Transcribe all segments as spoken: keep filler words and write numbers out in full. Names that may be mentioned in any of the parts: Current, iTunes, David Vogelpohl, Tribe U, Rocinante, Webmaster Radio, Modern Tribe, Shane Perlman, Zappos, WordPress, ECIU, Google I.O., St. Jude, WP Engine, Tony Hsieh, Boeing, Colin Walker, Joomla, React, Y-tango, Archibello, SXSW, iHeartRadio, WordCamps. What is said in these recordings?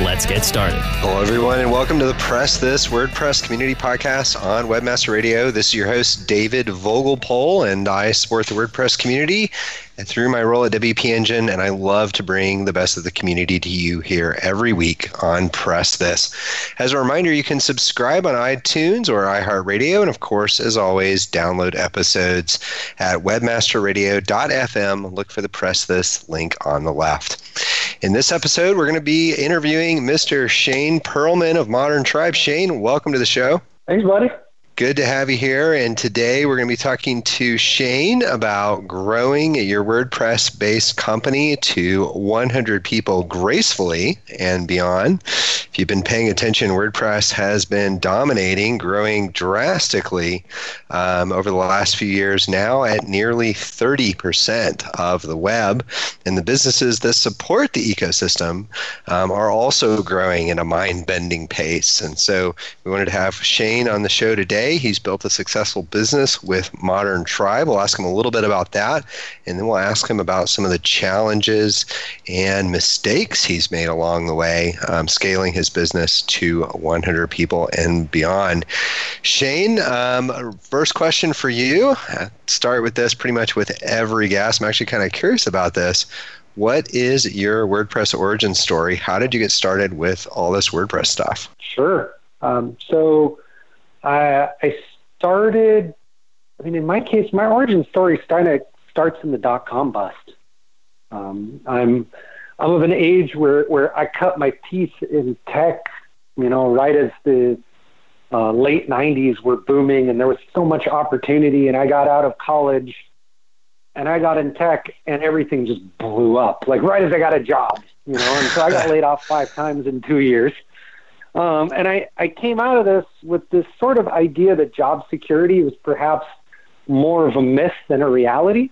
Let's get started. Hello, everyone, and welcome to the Press This WordPress Community Podcast on Webmaster Radio. This is your host, David Vogelpohl, and I support the WordPress community and through my role at W P Engine, and I love to bring the best of the community to you here every week on Press This. As a reminder, you can subscribe on iTunes or iHeartRadio, and of course, as always, download episodes at webmaster radio dot f m. Look for the Press This link on the left. In this episode, we're going to be interviewing Mister Shane Perlman of Modern Tribe. Shane, welcome to the show. Thanks, buddy. Good to have you here, and today we're going to be talking to Shane about growing your WordPress-based company to one hundred people gracefully and beyond. If you've been paying attention, WordPress has been dominating, growing drastically um, over the last few years now at nearly thirty percent of the web, and the businesses that support the ecosystem um, are also growing at a mind-bending pace. And so we wanted to have Shane on the show today. He's built a successful business with Modern Tribe. We'll ask him a little bit about that, and then we'll ask him about some of the challenges and mistakes he's made along the way, um, scaling his business to one hundred people and beyond. Shane, um, first question for you. I start with this pretty much with every guest. I'm actually kind of curious about this. What is your WordPress origin story? How did you get started with all this WordPress stuff? Sure. Um, so... Uh, I started, I mean, in my case, my origin story started, starts in the dot-com bust. Um, I'm I'm of an age where, where I cut my teeth in tech, you know, right as the uh, late nineties were booming and there was so much opportunity, and I got out of college and I got in tech and everything just blew up, like right as I got a job, you know, and so I got laid off five times in two years. Um, and I, I came out of this with this sort of idea that job security was perhaps more of a myth than a reality.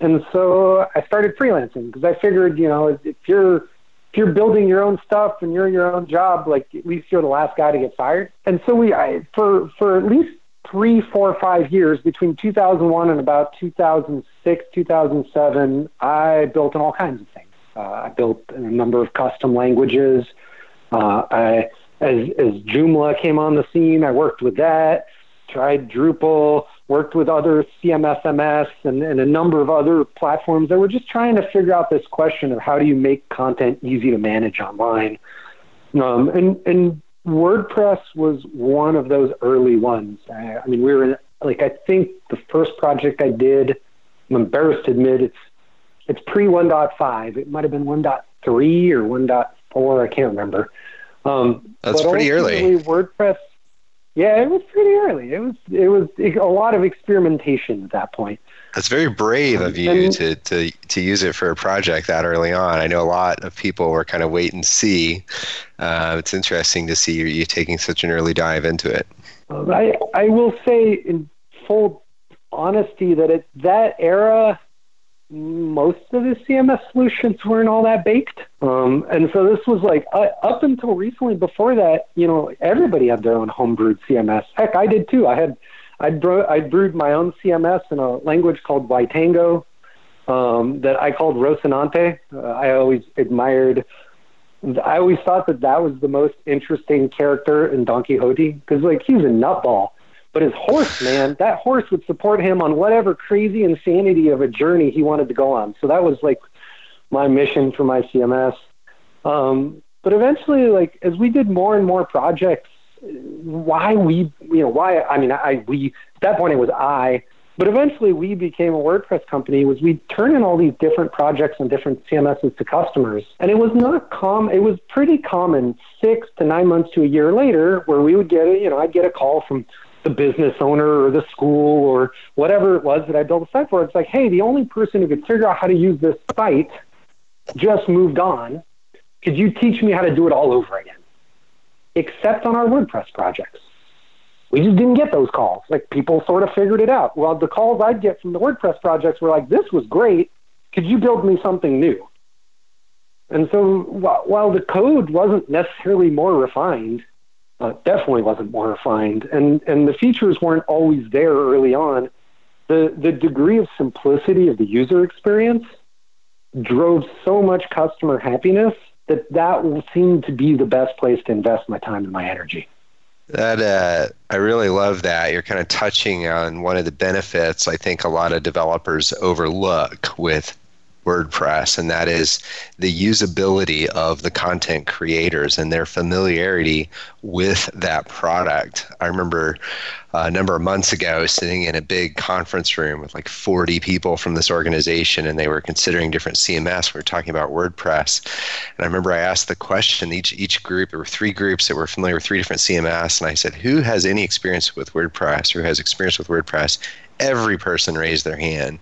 And so I started freelancing because I figured, you know, if you're if you're building your own stuff and you're in your own job, like at least you're the last guy to get fired. And so we I, for for at least three, four, five years between two thousand one and about two thousand six, two thousand seven, I built in all kinds of things. Uh, I built in a number of custom languages. Uh, I As, as Joomla came on the scene, I worked with that, tried Drupal, worked with other C M S M S and, and a number of other platforms that were just trying to figure out this question of how do you make content easy to manage online. Um, and, and WordPress was one of those early ones. I, I mean, we were in like, I think the first project I did, I'm embarrassed to admit, it's it's pre one point five. It might have been one point three or one point four. I can't remember. Um, That's pretty early. WordPress. Yeah, it was pretty early. It was it was a lot of experimentation at that point. That's very brave of you and, to, to to use it for a project that early on. I know a lot of people were kind of wait and see. Uh, it's interesting to see you taking such an early dive into it. I I will say in full honesty that at that era, most of the C M S solutions weren't all that baked. Um, and so this was like, uh, up until recently before that, you know, everybody had their own homebrewed C M S. Heck, I did too. I had, I, brew, I brewed my own C M S in a language called Y-tango um, that I called Rocinante. Uh, I always admired, I always thought that that was the most interesting character in Don Quixote, because like he was a nutball. But his horse, man, that horse would support him on whatever crazy insanity of a journey he wanted to go on. So that was like my mission for my C M S. Um, but eventually, like as we did more and more projects, why we, you know, why, I mean, I, we, at that point it was I, but eventually we became a WordPress company, was we'd turn in all these different projects and different C M Ses to customers. And it was not com. It was pretty common six to nine months to a year later where we would get, you know, I'd get a call from the business owner or the school or whatever it was that I built a site for. It's like, hey, the only person who could figure out how to use this site just moved on. Could you teach me how to do it all over again? Except on our WordPress projects. We just didn't get those calls. Like people sort of figured it out. Well, the calls I'd get from the WordPress projects were like, this was great. Could you build me something new? And so while the code wasn't necessarily more refined, Uh, definitely wasn't more refined, and and the features weren't always there early on. The the degree of simplicity of the user experience drove so much customer happiness that that seemed to be the best place to invest my time and my energy. That uh, I really love that. You're kind of touching on one of the benefits I think a lot of developers overlook with WordPress, and that is the usability of the content creators and their familiarity with that product. I remember a number of months ago sitting in a big conference room with like forty people from this organization, and they were considering different C M S. We were talking about WordPress. And I remember I asked the question, each each group, there were three groups that were familiar with three different C M S, and I said, who has any experience with WordPress? Who has experience with WordPress? Every person raised their hand.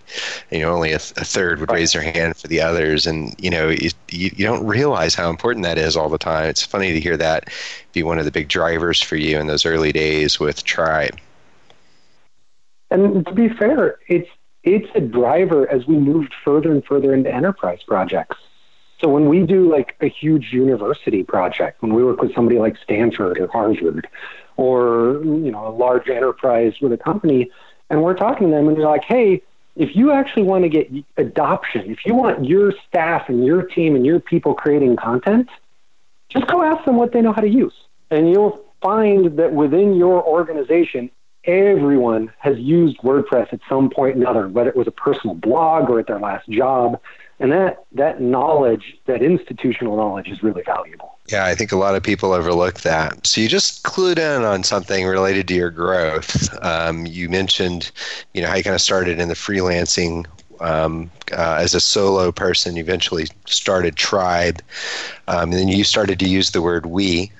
You know, only a, th- a third would raise their hand for the others. And, you know, you, you don't realize how important that is all the time. It's funny to hear that be one of the big drivers for you in those early days with Tribe. And to be fair, it's it's a driver as we moved further and further into enterprise projects. So when we do like a huge university project, when we work with somebody like Stanford or Harvard or, you know, a large enterprise with a company, and we're talking to them and they're like, hey, if you actually want to get adoption, if you want your staff and your team and your people creating content, just go ask them what they know how to use. And you'll find that within your organization, everyone has used WordPress at some point or another, whether it was a personal blog or at their last job. And that that knowledge, that institutional knowledge, is really valuable. Yeah, I think a lot of people overlook that. So you just clued in on something related to your growth. Um, you mentioned, you know, how you kind of started in the freelancing um, uh, as a solo person. You eventually started Tribe, um, and then you started to use the word "we."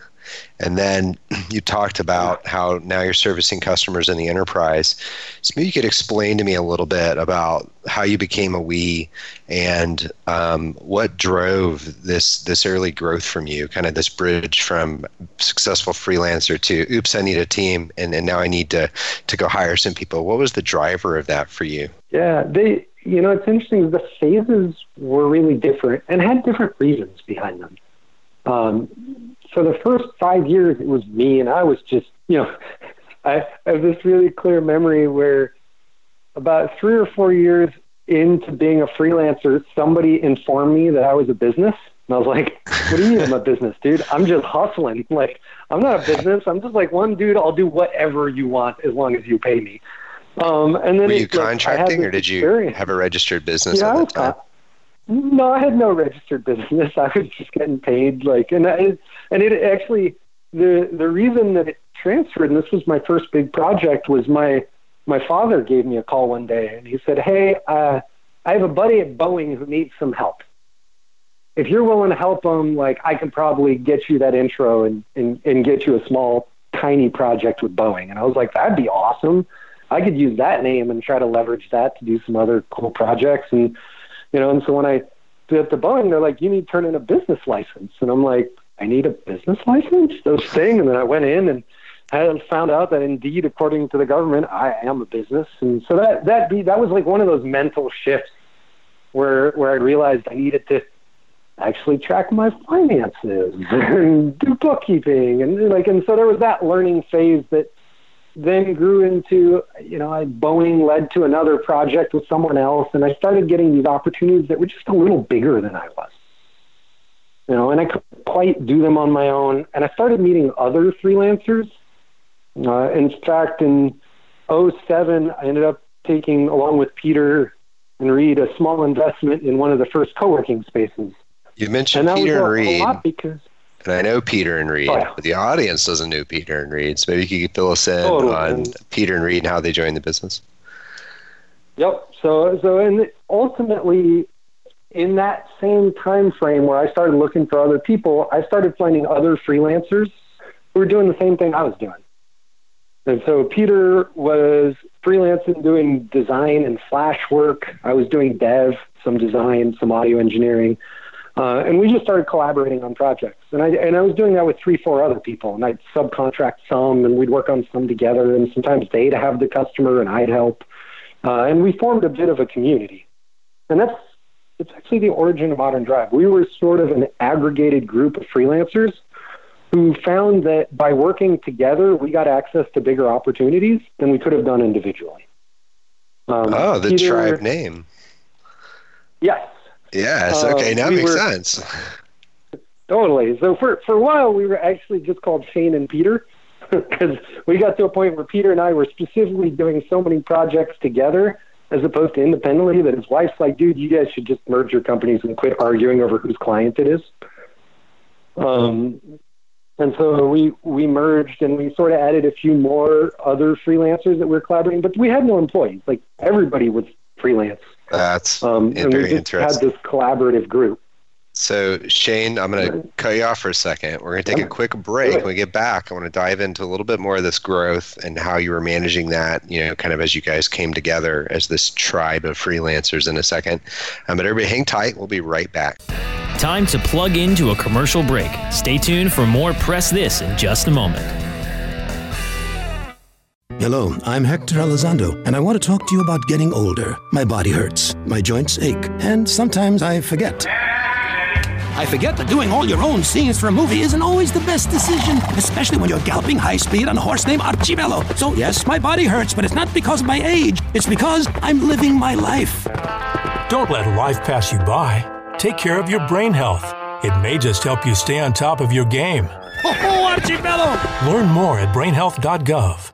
And then you talked about how now you're servicing customers in the enterprise. So maybe you could explain to me a little bit about how you became a we and um, what drove this this early growth from you, kind of this bridge from successful freelancer to, oops, I need a team, and, and now I need to, to go hire some people. What was the driver of that for you? Yeah, they, you know, it's interesting. The phases were really different and had different reasons behind them. Um, for the first five years, it was me, and I was just, you know, I, I have this really clear memory where about three or four years into being a freelancer, somebody informed me that I was a business, and I was like, what do you mean I'm a business, dude? I'm just hustling. Like, I'm not a business. I'm just like one dude. I'll do whatever you want as long as you pay me. Um, and then were you contracting, like, or did experience. you have a registered business yeah, at the time? Not. No, I had no registered business. I was just getting paid, like, and I, and it actually the the reason that it transferred, and this was my first big project, was my my father gave me a call one day, and he said, hey, uh, I have a buddy at Boeing who needs some help. If you're willing to help him, like, I can probably get you that intro and, and, and get you a small, tiny project with Boeing. And I was like, that'd be awesome. I could use that name and try to leverage that to do some other cool projects. And, you know, and so when I did it to Boeing, they're like, you need to turn in a business license. And I'm like, I need a business license? Those things. And then I went in and I found out that indeed, according to the government, I am a business. And so that, that, be, that was like one of those mental shifts where, where I realized I needed to actually track my finances and do bookkeeping. And like, and so there was that learning phase that then grew into, you know, I, Boeing led to another project with someone else. And I started getting these opportunities that were just a little bigger than I was, you know, and I couldn't quite do them on my own. And I started meeting other freelancers. Uh, in fact, in oh seven, I ended up taking, along with Peter and Reed, a small investment in one of the first co-working spaces. You mentioned and Peter and Reed, because, and I know Peter and Reed, oh, yeah. but the audience doesn't know Peter and Reed, so maybe you could fill us in totally. on Peter and Reed and how they joined the business. Yep. So, so and ultimately, in that same time frame where I started looking for other people, I started finding other freelancers who were doing the same thing I was doing. And so Peter was freelancing, doing design and Flash work. I was doing dev, some design, some audio engineering. Uh, and we just started collaborating on projects. And I and I was doing that with three, four other people. And I'd subcontract some, and we'd work on some together. And sometimes they'd have the customer, and I'd help. Uh, and we formed a bit of a community. And that's it's actually the origin of Modern Tribe. We were sort of an aggregated group of freelancers who found that by working together, we got access to bigger opportunities than we could have done individually. Um, oh, the Peter, tribe name. Yes. Yes, okay, now uh, we makes were, sense. Totally. So for, for a while, we were actually just called Shane and Peter, because we got to a point where Peter and I were specifically doing so many projects together as opposed to independently that his wife's like, dude, you guys should just merge your companies and quit arguing over whose client it is. Um. And so we, we merged, and we sort of added a few more other freelancers that we were collaborating, but we had no employees. Like, everybody was freelance. That's um, very and we just interesting. Had this collaborative group. So, Shane, I'm going to mm-hmm. cut you off for a second. We're going to take yeah. a quick break. When we get back, I want to dive into a little bit more of this growth and how you were managing that, you know, kind of as you guys came together as this tribe of freelancers in a second. Um, but everybody hang tight. We'll be right back. Time to plug into a commercial break. Stay tuned for more Press This in just a moment. Hello, I'm Hector Elizondo, and I want to talk to you about getting older. My body hurts, my joints ache, and sometimes I forget. I forget that doing all your own scenes for a movie isn't always the best decision, especially when you're galloping high speed on a horse named Archibello. So yes, my body hurts, but it's not because of my age. It's because I'm living my life. Don't let life pass you by. Take care of your brain health. It may just help you stay on top of your game. Oh, oh Archibello! Learn more at brain health dot gov.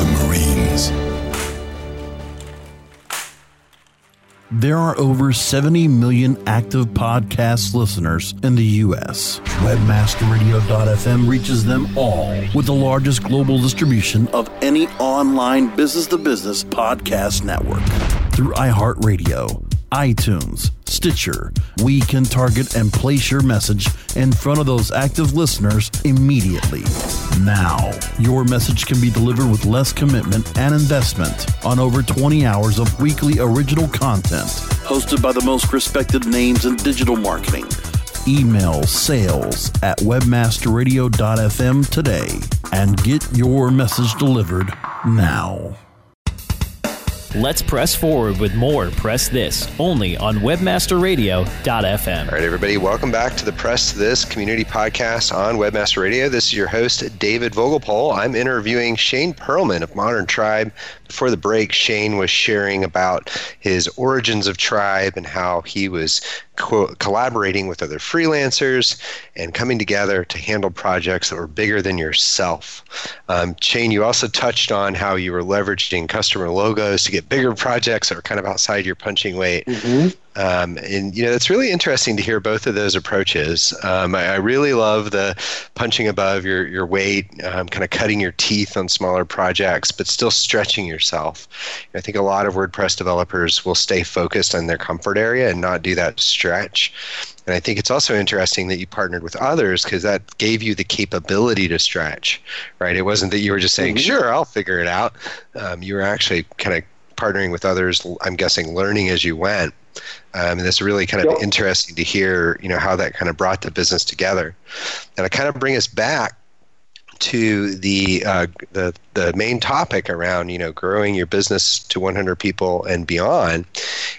the Marines. There are over seventy million active podcast listeners in the U S Webmaster Radio dot f m reaches them all with the largest global distribution of any online business-to-business podcast network. Through iHeartRadio, iTunes, Stitcher, we can target and place your message in front of those active listeners immediately. Now, your message can be delivered with less commitment and investment on over twenty hours of weekly original content hosted by the most respected names in digital marketing. Email sales at webmaster radio dot f m today and get your message delivered now. Let's press forward with more Press This, only on webmaster radio dot f m. All right, everybody, welcome back to the Press This community podcast on Webmaster Radio. This is your host, David Vogelpohl. I'm interviewing Shane Perlman of Modern Tribe. Before the break, Shane was sharing about his origins of Tribe and how he was co- collaborating with other freelancers and coming together to handle projects that were bigger than yourself. Um, Shane, you also touched on how you were leveraging customer logos to get bigger projects that were kind of outside your punching weight. Mm-hmm. Um, and, you know, it's really interesting to hear both of those approaches. Um, I, I really love the punching above your, your weight, um, kind of cutting your teeth on smaller projects, but still stretching yourself. And I think a lot of WordPress developers will stay focused on their comfort area and not do that stretch. And I think it's also interesting that you partnered with others because that gave you the capability to stretch, right? It wasn't that you were just saying, mm-hmm. sure, I'll figure it out. Um, you were actually kind of partnering with others, I'm guessing, learning as you went. Um, and it's really kind of yep. interesting to hear, you know, how that kind of brought the business together. And it kind of brings us back to the, uh, the the main topic around, you know, growing your business to one hundred people and beyond.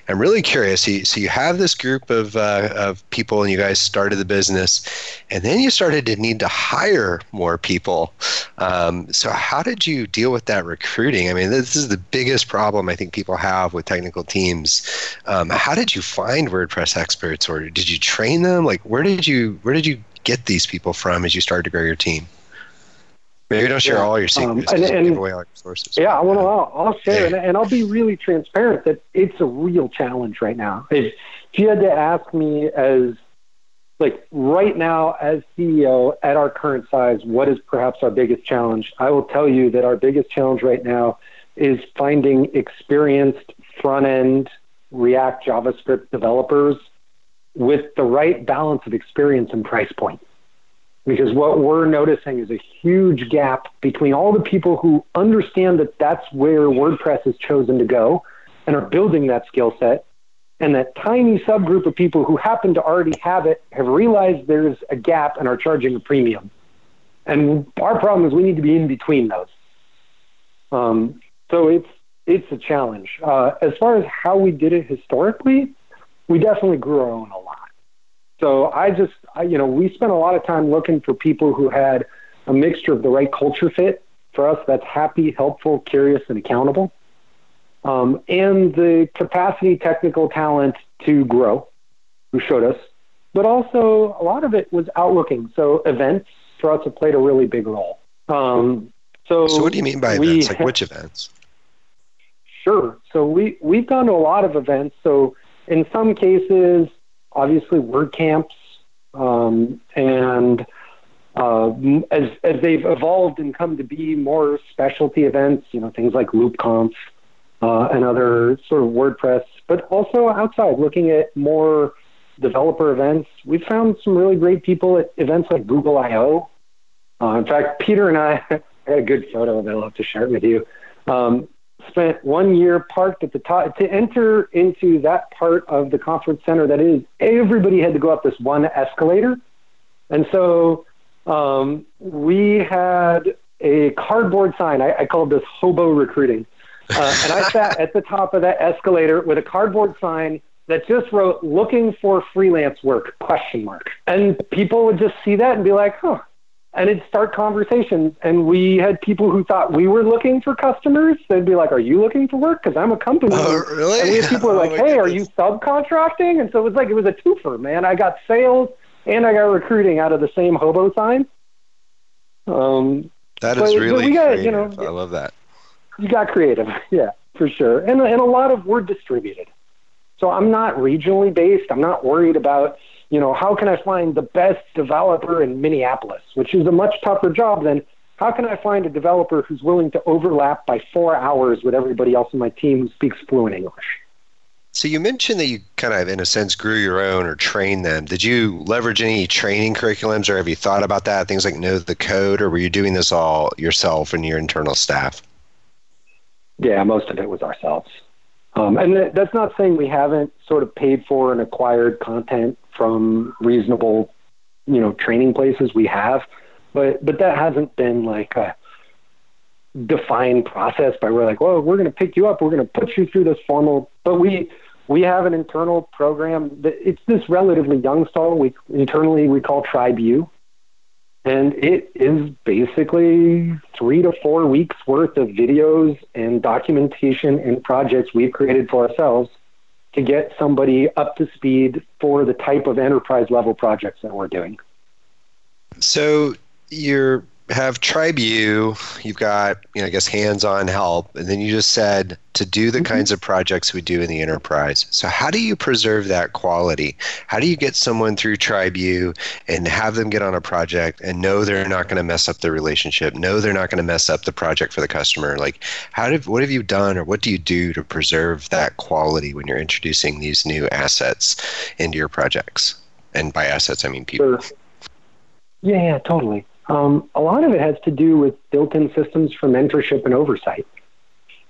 I'm really curious. So you, so you have this group of uh, of people, and you guys started the business, and then you started to need to hire more people. Um, so how did you deal with that recruiting? I mean, this is the biggest problem I think people have with technical teams. Um, how did you find WordPress experts, or did you train them? Like, where did you where did you get these people from as you started to grow your team? Maybe don't share yeah. all your secrets. Um, and, and, give away all your sources. Yeah, well, I'll, I'll share yeah. it, and, and I'll be really transparent that it's a real challenge right now. If, if you had to ask me as, like, right now as C E O at our current size, what is perhaps our biggest challenge? I will tell you that our biggest challenge right now is finding experienced front-end React JavaScript developers with the right balance of experience and price point. Because what we're noticing is a huge gap between all the people who understand that that's where WordPress has chosen to go and are building that skill set, and that tiny subgroup of people who happen to already have it have realized there's a gap and are charging a premium. And our problem is we need to be in between those. Um, so it's it's a challenge. Uh, as far as how we did it historically, we definitely grew our own a lot. So I just, I, you know, we spent a lot of time looking for people who had a mixture of the right culture fit for us that's happy, helpful, curious, and accountable, um, and the capacity, technical talent to grow, who showed us. But also, a lot of it was outlooking. So events for us have played a really big role. Um, so, so what do you mean by events? Like which events? Sure. So we, we've gone to a lot of events. So in some cases, obviously, WordCamps, um, and uh, as as they've evolved and come to be more specialty events, you know, things like LoopConf uh, and other sort of WordPress, but also outside, looking at more developer events. We've found some really great people at events like Google I O Uh, in fact, Peter and I, I got a good photo that I'll have to share with you, um, spent one year parked at the top to enter into that part of the conference center. That is, everybody had to go up this one escalator. And so um, we had a cardboard sign. I, I called this hobo recruiting. Uh, and I sat at the top of that escalator with a cardboard sign that just wrote, "Looking for freelance work, question mark." And people would just see that and be like, huh. And it'd start conversations. And we had people who thought we were looking for customers. They'd be like, "Are you looking for work? Because I'm a company." Oh, really? And we had people who were like, oh, "Hey, are you subcontracting?" And so it was like, it was a twofer, man. I got sales and I got recruiting out of the same hobo sign. Um, that is but, really but we got, creative. You know, I love that. You got creative. Yeah, for sure. And, and a lot of we're distributed. So I'm not regionally based. I'm not worried about, you know, how can I find the best developer in Minneapolis, which is a much tougher job than how can I find a developer who's willing to overlap by four hours with everybody else on my team who speaks fluent English. So you mentioned that you kind of, in a sense, grew your own or trained them. Did you leverage any training curriculums, or have you thought about that, things like Know the Code, or were you doing this all yourself and your internal staff? Yeah, most of it was ourselves. Um, and th- that's not saying we haven't sort of paid for and acquired content from reasonable, you know, training places. We have, but but that hasn't been like a, defined process by we're like, well, we're going to pick you up. We're going to put you through this formal, but we, we have an internal program that it's this relatively young stall. We internally, we call Tribe U, and it is basically three to four weeks worth of videos and documentation and projects we've created for ourselves to get somebody up to speed for the type of enterprise level projects that we're doing. So you have Tribe U, you've got, you know, I guess, hands-on help, and then you just said to do the mm-hmm. kinds of projects we do in the enterprise. So how do you preserve that quality? How do you get someone through Tribe U and have them get on a project and know they're not going to mess up the relationship, know they're not going to mess up the project for the customer? Like, how did, what have you done, or what do you do to preserve that quality when you're introducing these new assets into your projects? And by assets, I mean people. Sure. Yeah, yeah, totally. Um, a lot of it has to do with built-in systems for mentorship and oversight.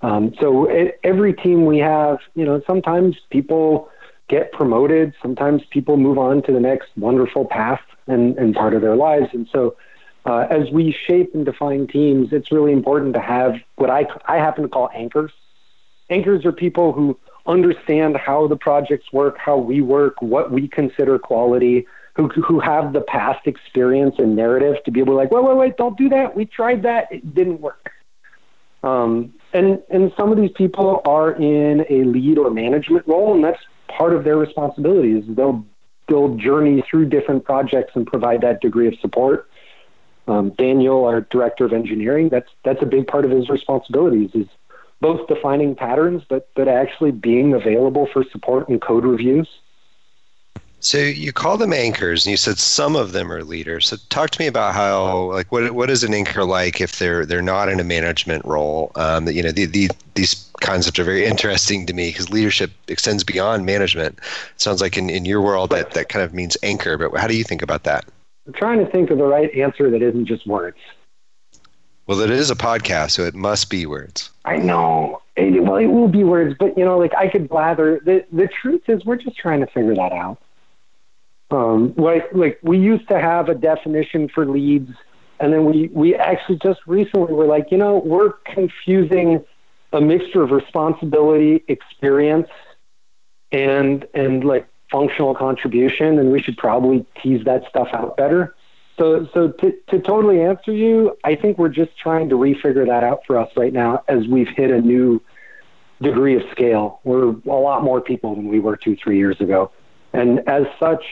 Um, so at every team we have, you know, sometimes people get promoted, sometimes people move on to the next wonderful path and, and part of their lives. And so uh, as we shape and define teams, it's really important to have what I, I happen to call anchors. Anchors are people who understand how the projects work, how we work, what we consider quality, who who have the past experience and narrative to be able to like, wait, wait, wait, don't do that. We tried that. It didn't work. Um, and, and some of these people are in a lead or management role, and that's part of their responsibilities. They'll, they'll journey through different projects and provide that degree of support. Um, Daniel, our director of engineering, that's that's a big part of his responsibilities, is both defining patterns, but but actually being available for support and code reviews. So you call them anchors, and you said some of them are leaders. So talk to me about how, like, what what is an anchor like if they're they're not in a management role? Um, you know, the, the, these concepts are very interesting to me because leadership extends beyond management. It sounds like in, in your world that, that kind of means anchor, but how do you think about that? I'm trying to think of the right answer that isn't just words. Well, it is a podcast, so it must be words. I know. It, well, it will be words, but, you know, like, I could blather. The, the truth is we're just trying to figure that out. Um, like, like we used to have a definition for leads, and then we, we actually just recently were like, you know, we're confusing a mixture of responsibility, experience, and and like functional contribution, and we should probably tease that stuff out better. So so to, to totally answer you, I think we're just trying to refigure that out for us right now as we've hit a new degree of scale. We're a lot more people than we were two, three years ago. And as such,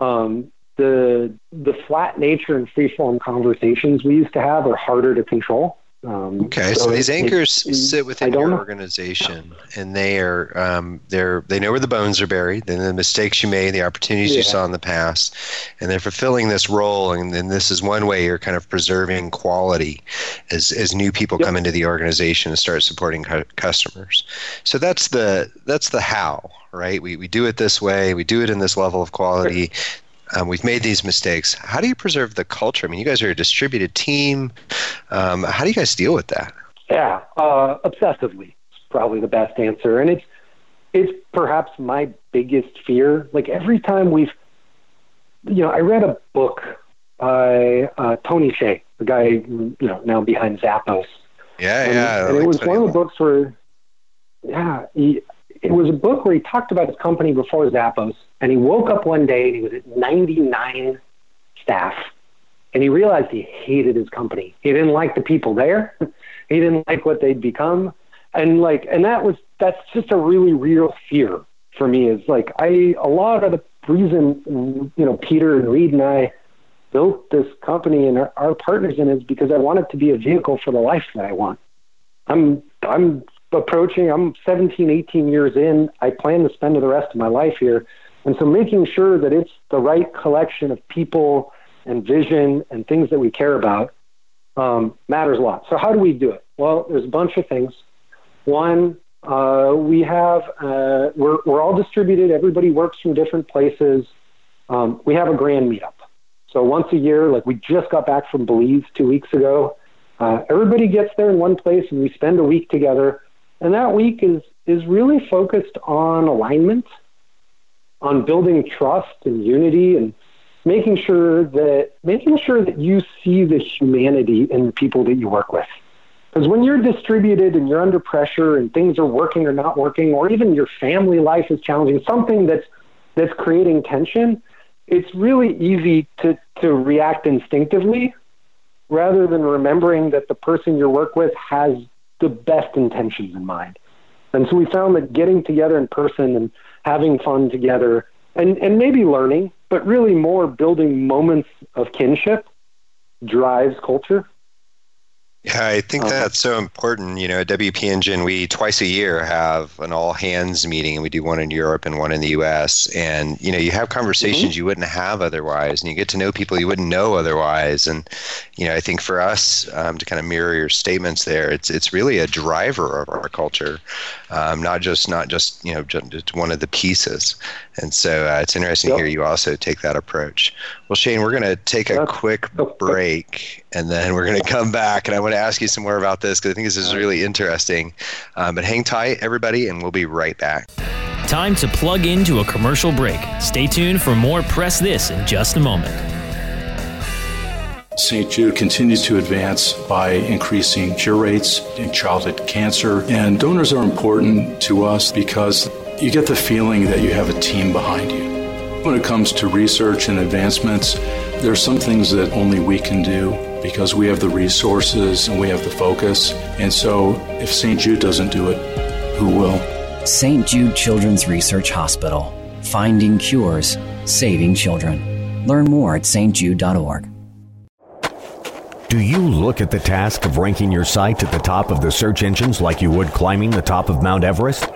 Um, the the flat nature and freeform conversations we used to have are harder to control. Um, okay, so, so these anchors it, it, sit within your organization, know. and they are um, they're they know where the bones are buried, and the mistakes you made, the opportunities yeah. you saw in the past, and they're fulfilling this role. And then this is one way you're kind of preserving quality as as new people yep. come into the organization and start supporting cu- customers. So that's the that's the how. Right? We we do it this way. We do it in this level of quality. Um, we've made these mistakes. How do you preserve the culture? I mean, you guys are a distributed team. Um, how do you guys deal with that? Yeah, uh, obsessively is probably the best answer. And it's it's perhaps my biggest fear. Like every time we've, you know, I read a book by uh, Tony Hsieh, the guy, you know, now behind Zappos. Yeah, and, yeah. And like it was one of the books where, yeah, he, it was a book where he talked about his company before Zappos, and he woke up one day and he was at ninety-nine staff, and he realized he hated his company. He didn't like the people there. He didn't like what they'd become. And like, and that was, that's just a really real fear for me, is like, I, a lot of the reason, you know, Peter and Reed and I built this company and are, are partners in it is because I want it to be a vehicle for the life that I want. I'm, I'm, approaching, I'm seventeen, eighteen years in. I plan to spend the rest of my life here. And so making sure that it's the right collection of people and vision and things that we care about um, matters a lot. So how do we do it? Well, there's a bunch of things. One, uh, we have, uh, we're, we're all distributed. Everybody works from different places. Um, we have a grand meetup. So once a year, like we just got back from Belize two weeks ago. Uh, everybody gets there in one place and we spend a week together. And that week is is really focused on alignment, on building trust and unity, and making sure that making sure that you see the humanity in the people that you work with. Because when you're distributed and you're under pressure and things are working or not working, or even your family life is challenging, something that's that's creating tension, it's really easy to, to react instinctively rather than remembering that the person you work with has the best intentions in mind. And so we found that getting together in person and having fun together and, and maybe learning, but really more building moments of kinship drives culture. Yeah, I think that's so important. You know, at W P Engine, we twice a year have an all-hands meeting, and we do one in Europe and one in the U S. And, you know, you have conversations mm-hmm. you wouldn't have otherwise, and you get to know people you wouldn't know otherwise. And, you know, I think for us um, to kind of mirror your statements there, it's it's really a driver of our culture, um, not just, not just you know, just one of the pieces. And so uh, it's interesting yep. to hear you also take that approach. Well, Shane, we're going to take a quick break, and then we're going to come back, and I want to ask you some more about this because I think this is really interesting. Um, but hang tight, everybody, and we'll be right back. Time to plug into a commercial break. Stay tuned for more Press This in just a moment. Saint Jude continues to advance by increasing cure rates in childhood cancer, and donors are important to us because you get the feeling that you have a team behind you. When it comes to research and advancements, there are some things that only we can do because we have the resources and we have the focus. And so if Saint Jude doesn't do it, who will? Saint Jude Children's Research Hospital. Finding cures, saving children. Learn more at st jude dot org. Do you look at the task of ranking your site at the top of the search engines like you would climbing the top of Mount Everest?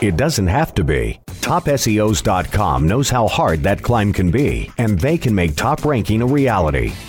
It doesn't have to be. top S E Os dot com knows how hard that climb can be, and they can make top ranking a reality.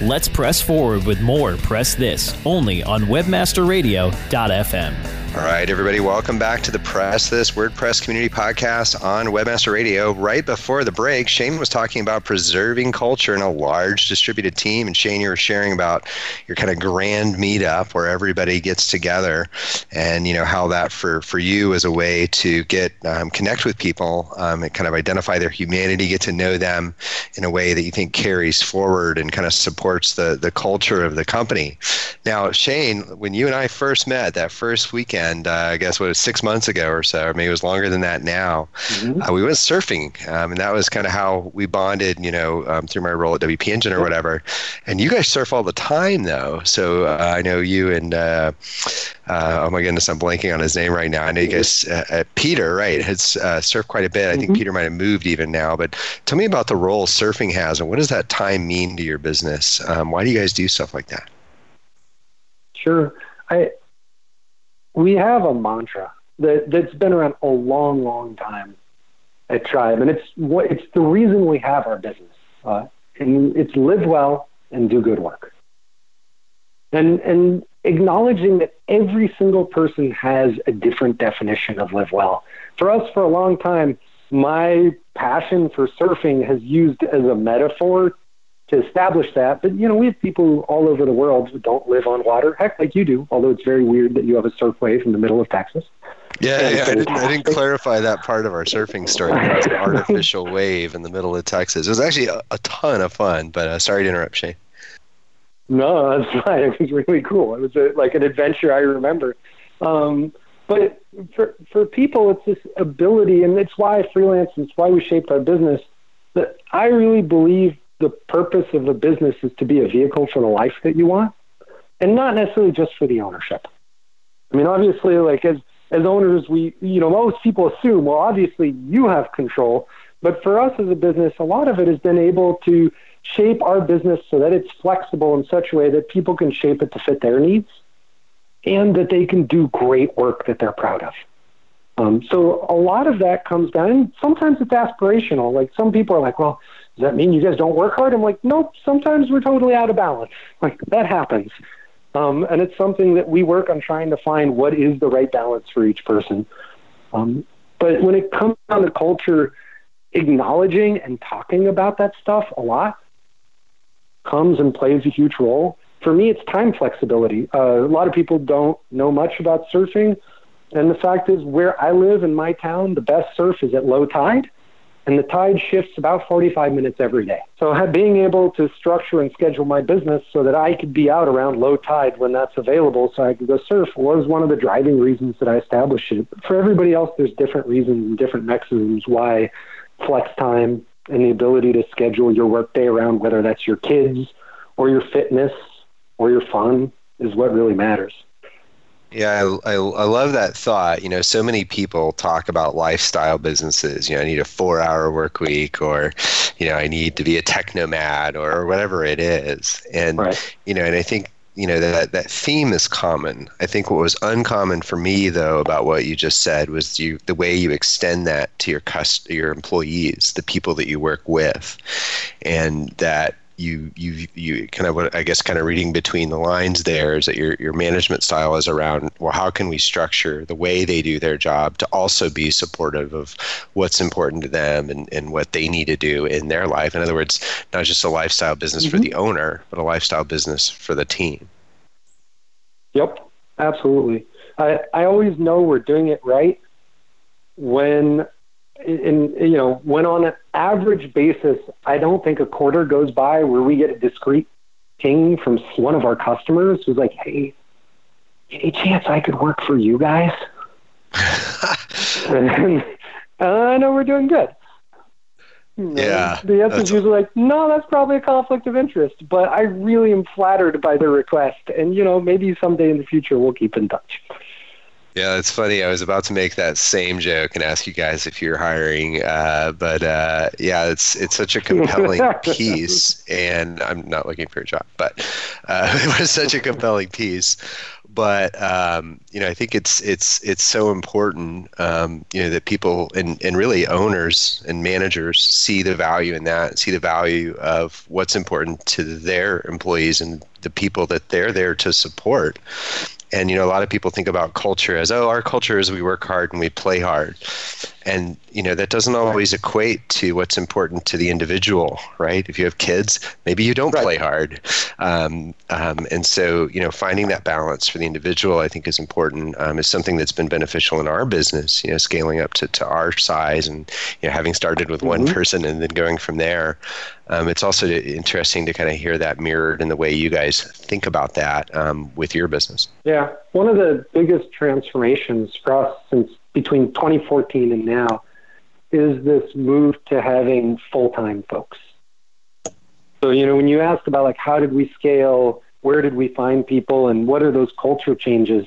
Let's press forward with more Press This, only on webmaster radio dot f m. All right, everybody, welcome back to the Press This WordPress Community Podcast on Webmaster Radio. Right before the break, Shane was talking about preserving culture in a large distributed team. And Shane, you were sharing about your kind of grand meetup where everybody gets together and, you know, how that for, for you is a way to get um, connect with people um, and kind of identify their humanity, get to know them in a way that you think carries forward and kind of supports the, the culture of the company. Now, Shane, when you and I first met that first weekend, And uh, I guess what it was six months ago or so, or maybe it was longer than that now, mm-hmm. uh, we went surfing. Um, and that was kind of how we bonded, you know, um, through my role at W P Engine or whatever. And you guys surf all the time, though. So uh, I know you and, uh, uh, oh my goodness, I'm blanking on his name right now. I know you guys, uh, uh, Peter, right, has uh, surfed quite a bit. I mm-hmm. think Peter might have moved even now. But tell me about the role surfing has and what does that time mean to your business? Um, why do you guys do stuff like that? Sure. I... We have a mantra that, that's been around a long, long time at Tribe, and it's what it's the reason we have our business. Uh, and it's live well and do good work. And and acknowledging that every single person has a different definition of live well. For us, for a long time, my passion for surfing has used as a metaphor to establish that. But, you know, we have people all over the world who don't live on water, heck, like you do, although it's very weird that you have a surf wave in the middle of Texas. Yeah, yeah I, didn't, I didn't clarify that part of our surfing story. It was an artificial wave in the middle of Texas. It was actually a, a ton of fun, but uh, sorry to interrupt, Shane. No, that's fine. It was really cool. It was a, like an adventure I remember. Um, but for, for people, it's this ability, and it's why I freelance, it's why we shaped our business, that I really believe the purpose of a business is to be a vehicle for the life that you want and not necessarily just for the ownership. I mean, obviously, like as as owners, we, you know, most people assume, well, obviously you have control. But for us as a business, a lot of it has been able to shape our business so that it's flexible in such a way that people can shape it to fit their needs and that they can do great work that they're proud of. Um, so a lot of that comes down, and sometimes it's aspirational. Like some people are like, well, does that mean you guys don't work hard? I'm like, nope, sometimes we're totally out of balance. Like that happens. Um, and it's something that we work on trying to find what is the right balance for each person. Um, but when it comes down to culture, acknowledging and talking about that stuff a lot comes and plays a huge role. For me, it's time flexibility. Uh, a lot of people don't know much about surfing. And the fact is, where I live in my town, the best surf is at low tide. And the tide shifts about forty-five minutes every day. So being able to structure and schedule my business so that I could be out around low tide when that's available so I could go surf was one of the driving reasons that I established it. But for everybody else, there's different reasons and different mechanisms why flex time and the ability to schedule your workday around whether that's your kids or your fitness or your fun is what really matters. Yeah, I, I, I love that thought. You know, so many people talk about lifestyle businesses. You know, I need a four-hour work week, or, you know, I need to be a tech nomad, or whatever it is. And, right. you know, and I think, you know, that, that theme is common. I think what was uncommon for me, though, about what you just said was you, the way you extend that to your cust- your employees, the people that you work with, and that You, you, you kind of, I guess, kind of reading between the lines there is that your, your management style is around, well, how can we structure the way they do their job to also be supportive of what's important to them and, and what they need to do in their life? In other words, not just a lifestyle business mm-hmm. for the owner, but a lifestyle business for the team. Yep, absolutely. I, I always know we're doing it right when And, you know, when on an average basis, I don't think a quarter goes by where we get a discreet ping from one of our customers who's like, hey, any chance I could work for you guys? And I know we're doing good. Yeah. The answer's usually like, no, that's probably a conflict of interest, but I really am flattered by their request. And, you know, maybe someday in the future we'll keep in touch. Yeah, it's funny. I was about to make that same joke and ask you guys if you're hiring, uh, but uh, yeah, it's it's such a compelling piece, and I'm not looking for a job, but uh, it was such a compelling piece. But um, you know, I think it's it's it's so important, um, you know, that people and, and really owners and managers see the value in that, see the value of what's important to their employees and the people that they're there to support. And, you know, a lot of people think about culture as, oh, our culture is we work hard and we play hard. And, you know, that doesn't always equate to what's important to the individual, right? If you have kids, maybe you don't right. play hard. Um, um, and so, you know, finding that balance for the individual, I think, is important. Um, it's something that's been beneficial in our business, you know, scaling up to, to our size and, you know, having started with mm-hmm. one person and then going from there. Um, it's also interesting to kind of hear that mirrored in the way you guys think about that um, with your business. Yeah. One of the biggest transformations for us since between twenty fourteen and now is this move to having full-time folks. So, you know, when you asked about, like, how did we scale, where did we find people, and what are those cultural changes?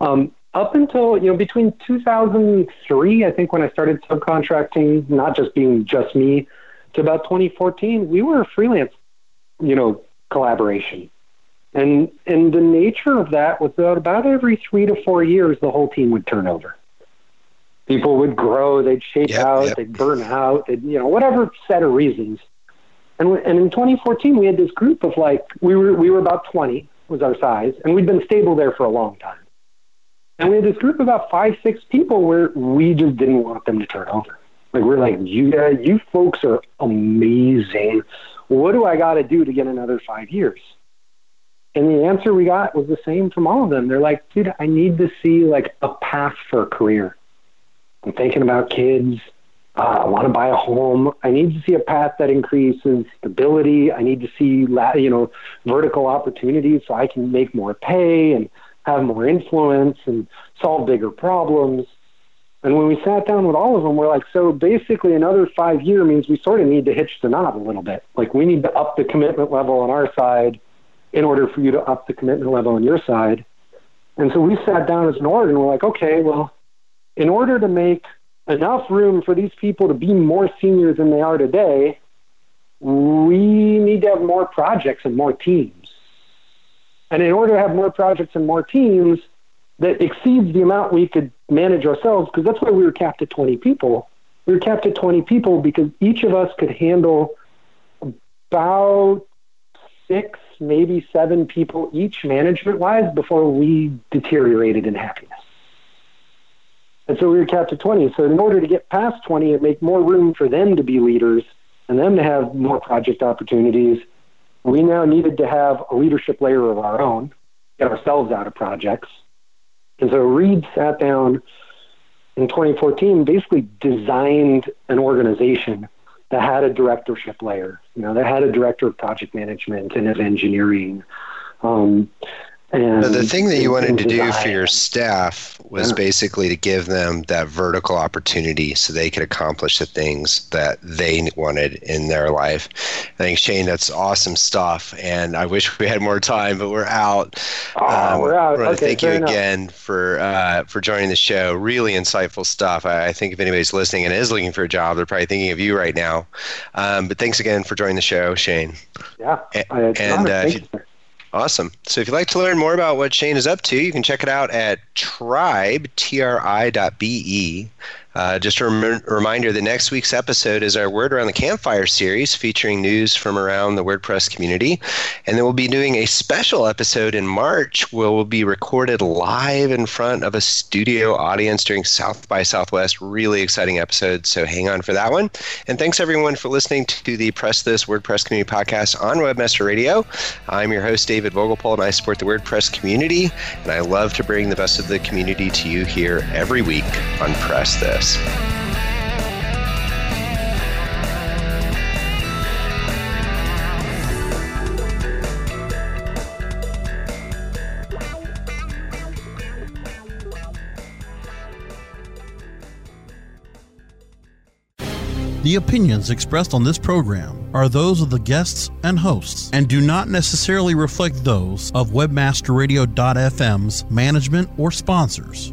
Um, up until, you know, between two thousand three, I think, when I started subcontracting, not just being just me, to about twenty fourteen, we were a freelance, you know, collaboration. And and the nature of that was that about every three to four years, the whole team would turn over. People would grow, they'd shape yep, out, yep. they'd burn out, they'd, you know, whatever set of reasons. And and in twenty fourteen, we had this group of like, we were we were about twenty was our size, and we'd been stable there for a long time. And we had this group of about five, six people where we just didn't want them to turn over. Like, we're like, you guys, you folks are amazing. What do I got to do to get another five years? And the answer we got was the same from all of them. They're like, dude, I need to see, like, a path for a career. I'm thinking about kids. Uh, I want to buy a home. I need to see a path that increases stability. I need to see, you know, vertical opportunities so I can make more pay and have more influence and solve bigger problems. And when we sat down with all of them, we're like, so basically another five year means we sort of need to hitch the knob a little bit. Like, we need to up the commitment level on our side in order for you to up the commitment level on your side. And so we sat down as an org and we're like, okay, well, in order to make enough room for these people to be more senior than they are today, we need to have more projects and more teams. And in order to have more projects and more teams, that exceeds the amount we could manage ourselves, because that's why we were capped at twenty people. We were capped at twenty people because each of us could handle about six, maybe seven people each management-wise before we deteriorated in happiness. And so we were capped at twenty. So in order to get past twenty and make more room for them to be leaders and them to have more project opportunities, we now needed to have a leadership layer of our own, get ourselves out of projects. And so Reed sat down in twenty fourteen, basically designed an organization that had a directorship layer, you know, that had a director of project management and of engineering. Um, and now the thing that you wanted to design. do for your staff was yeah. basically to give them that vertical opportunity so they could accomplish the things that they wanted in their life. I think, Shane, that's awesome stuff. And I wish we had more time, but we're out. Oh, um, we're out. I want to okay, thank you enough. again for uh, for joining the show. Really insightful stuff. I, I think if anybody's listening and is looking for a job, they're probably thinking of you right now. Um, but thanks again for joining the show, Shane. Yeah. And, I, and uh, if you, Awesome. So if you'd like to learn more about what Shane is up to, you can check it out at tribe, T R I dot B E. Uh, just a rem- reminder that next week's episode is our Word Around the Campfire series featuring news from around the WordPress community. And then we'll be doing a special episode in March where we'll be recorded live in front of a studio audience during South by Southwest. Really exciting episode, so hang on for that one. And thanks everyone for listening to the Press This WordPress Community Podcast on Webmaster Radio. I'm your host, David Vogelpohl, and I support the WordPress community. And I love to bring the best of the community to you here every week on Press This. The opinions expressed on this program are those of the guests and hosts and do not necessarily reflect those of Webmaster Radio dot F M's management or sponsors.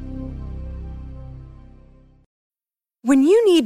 When you need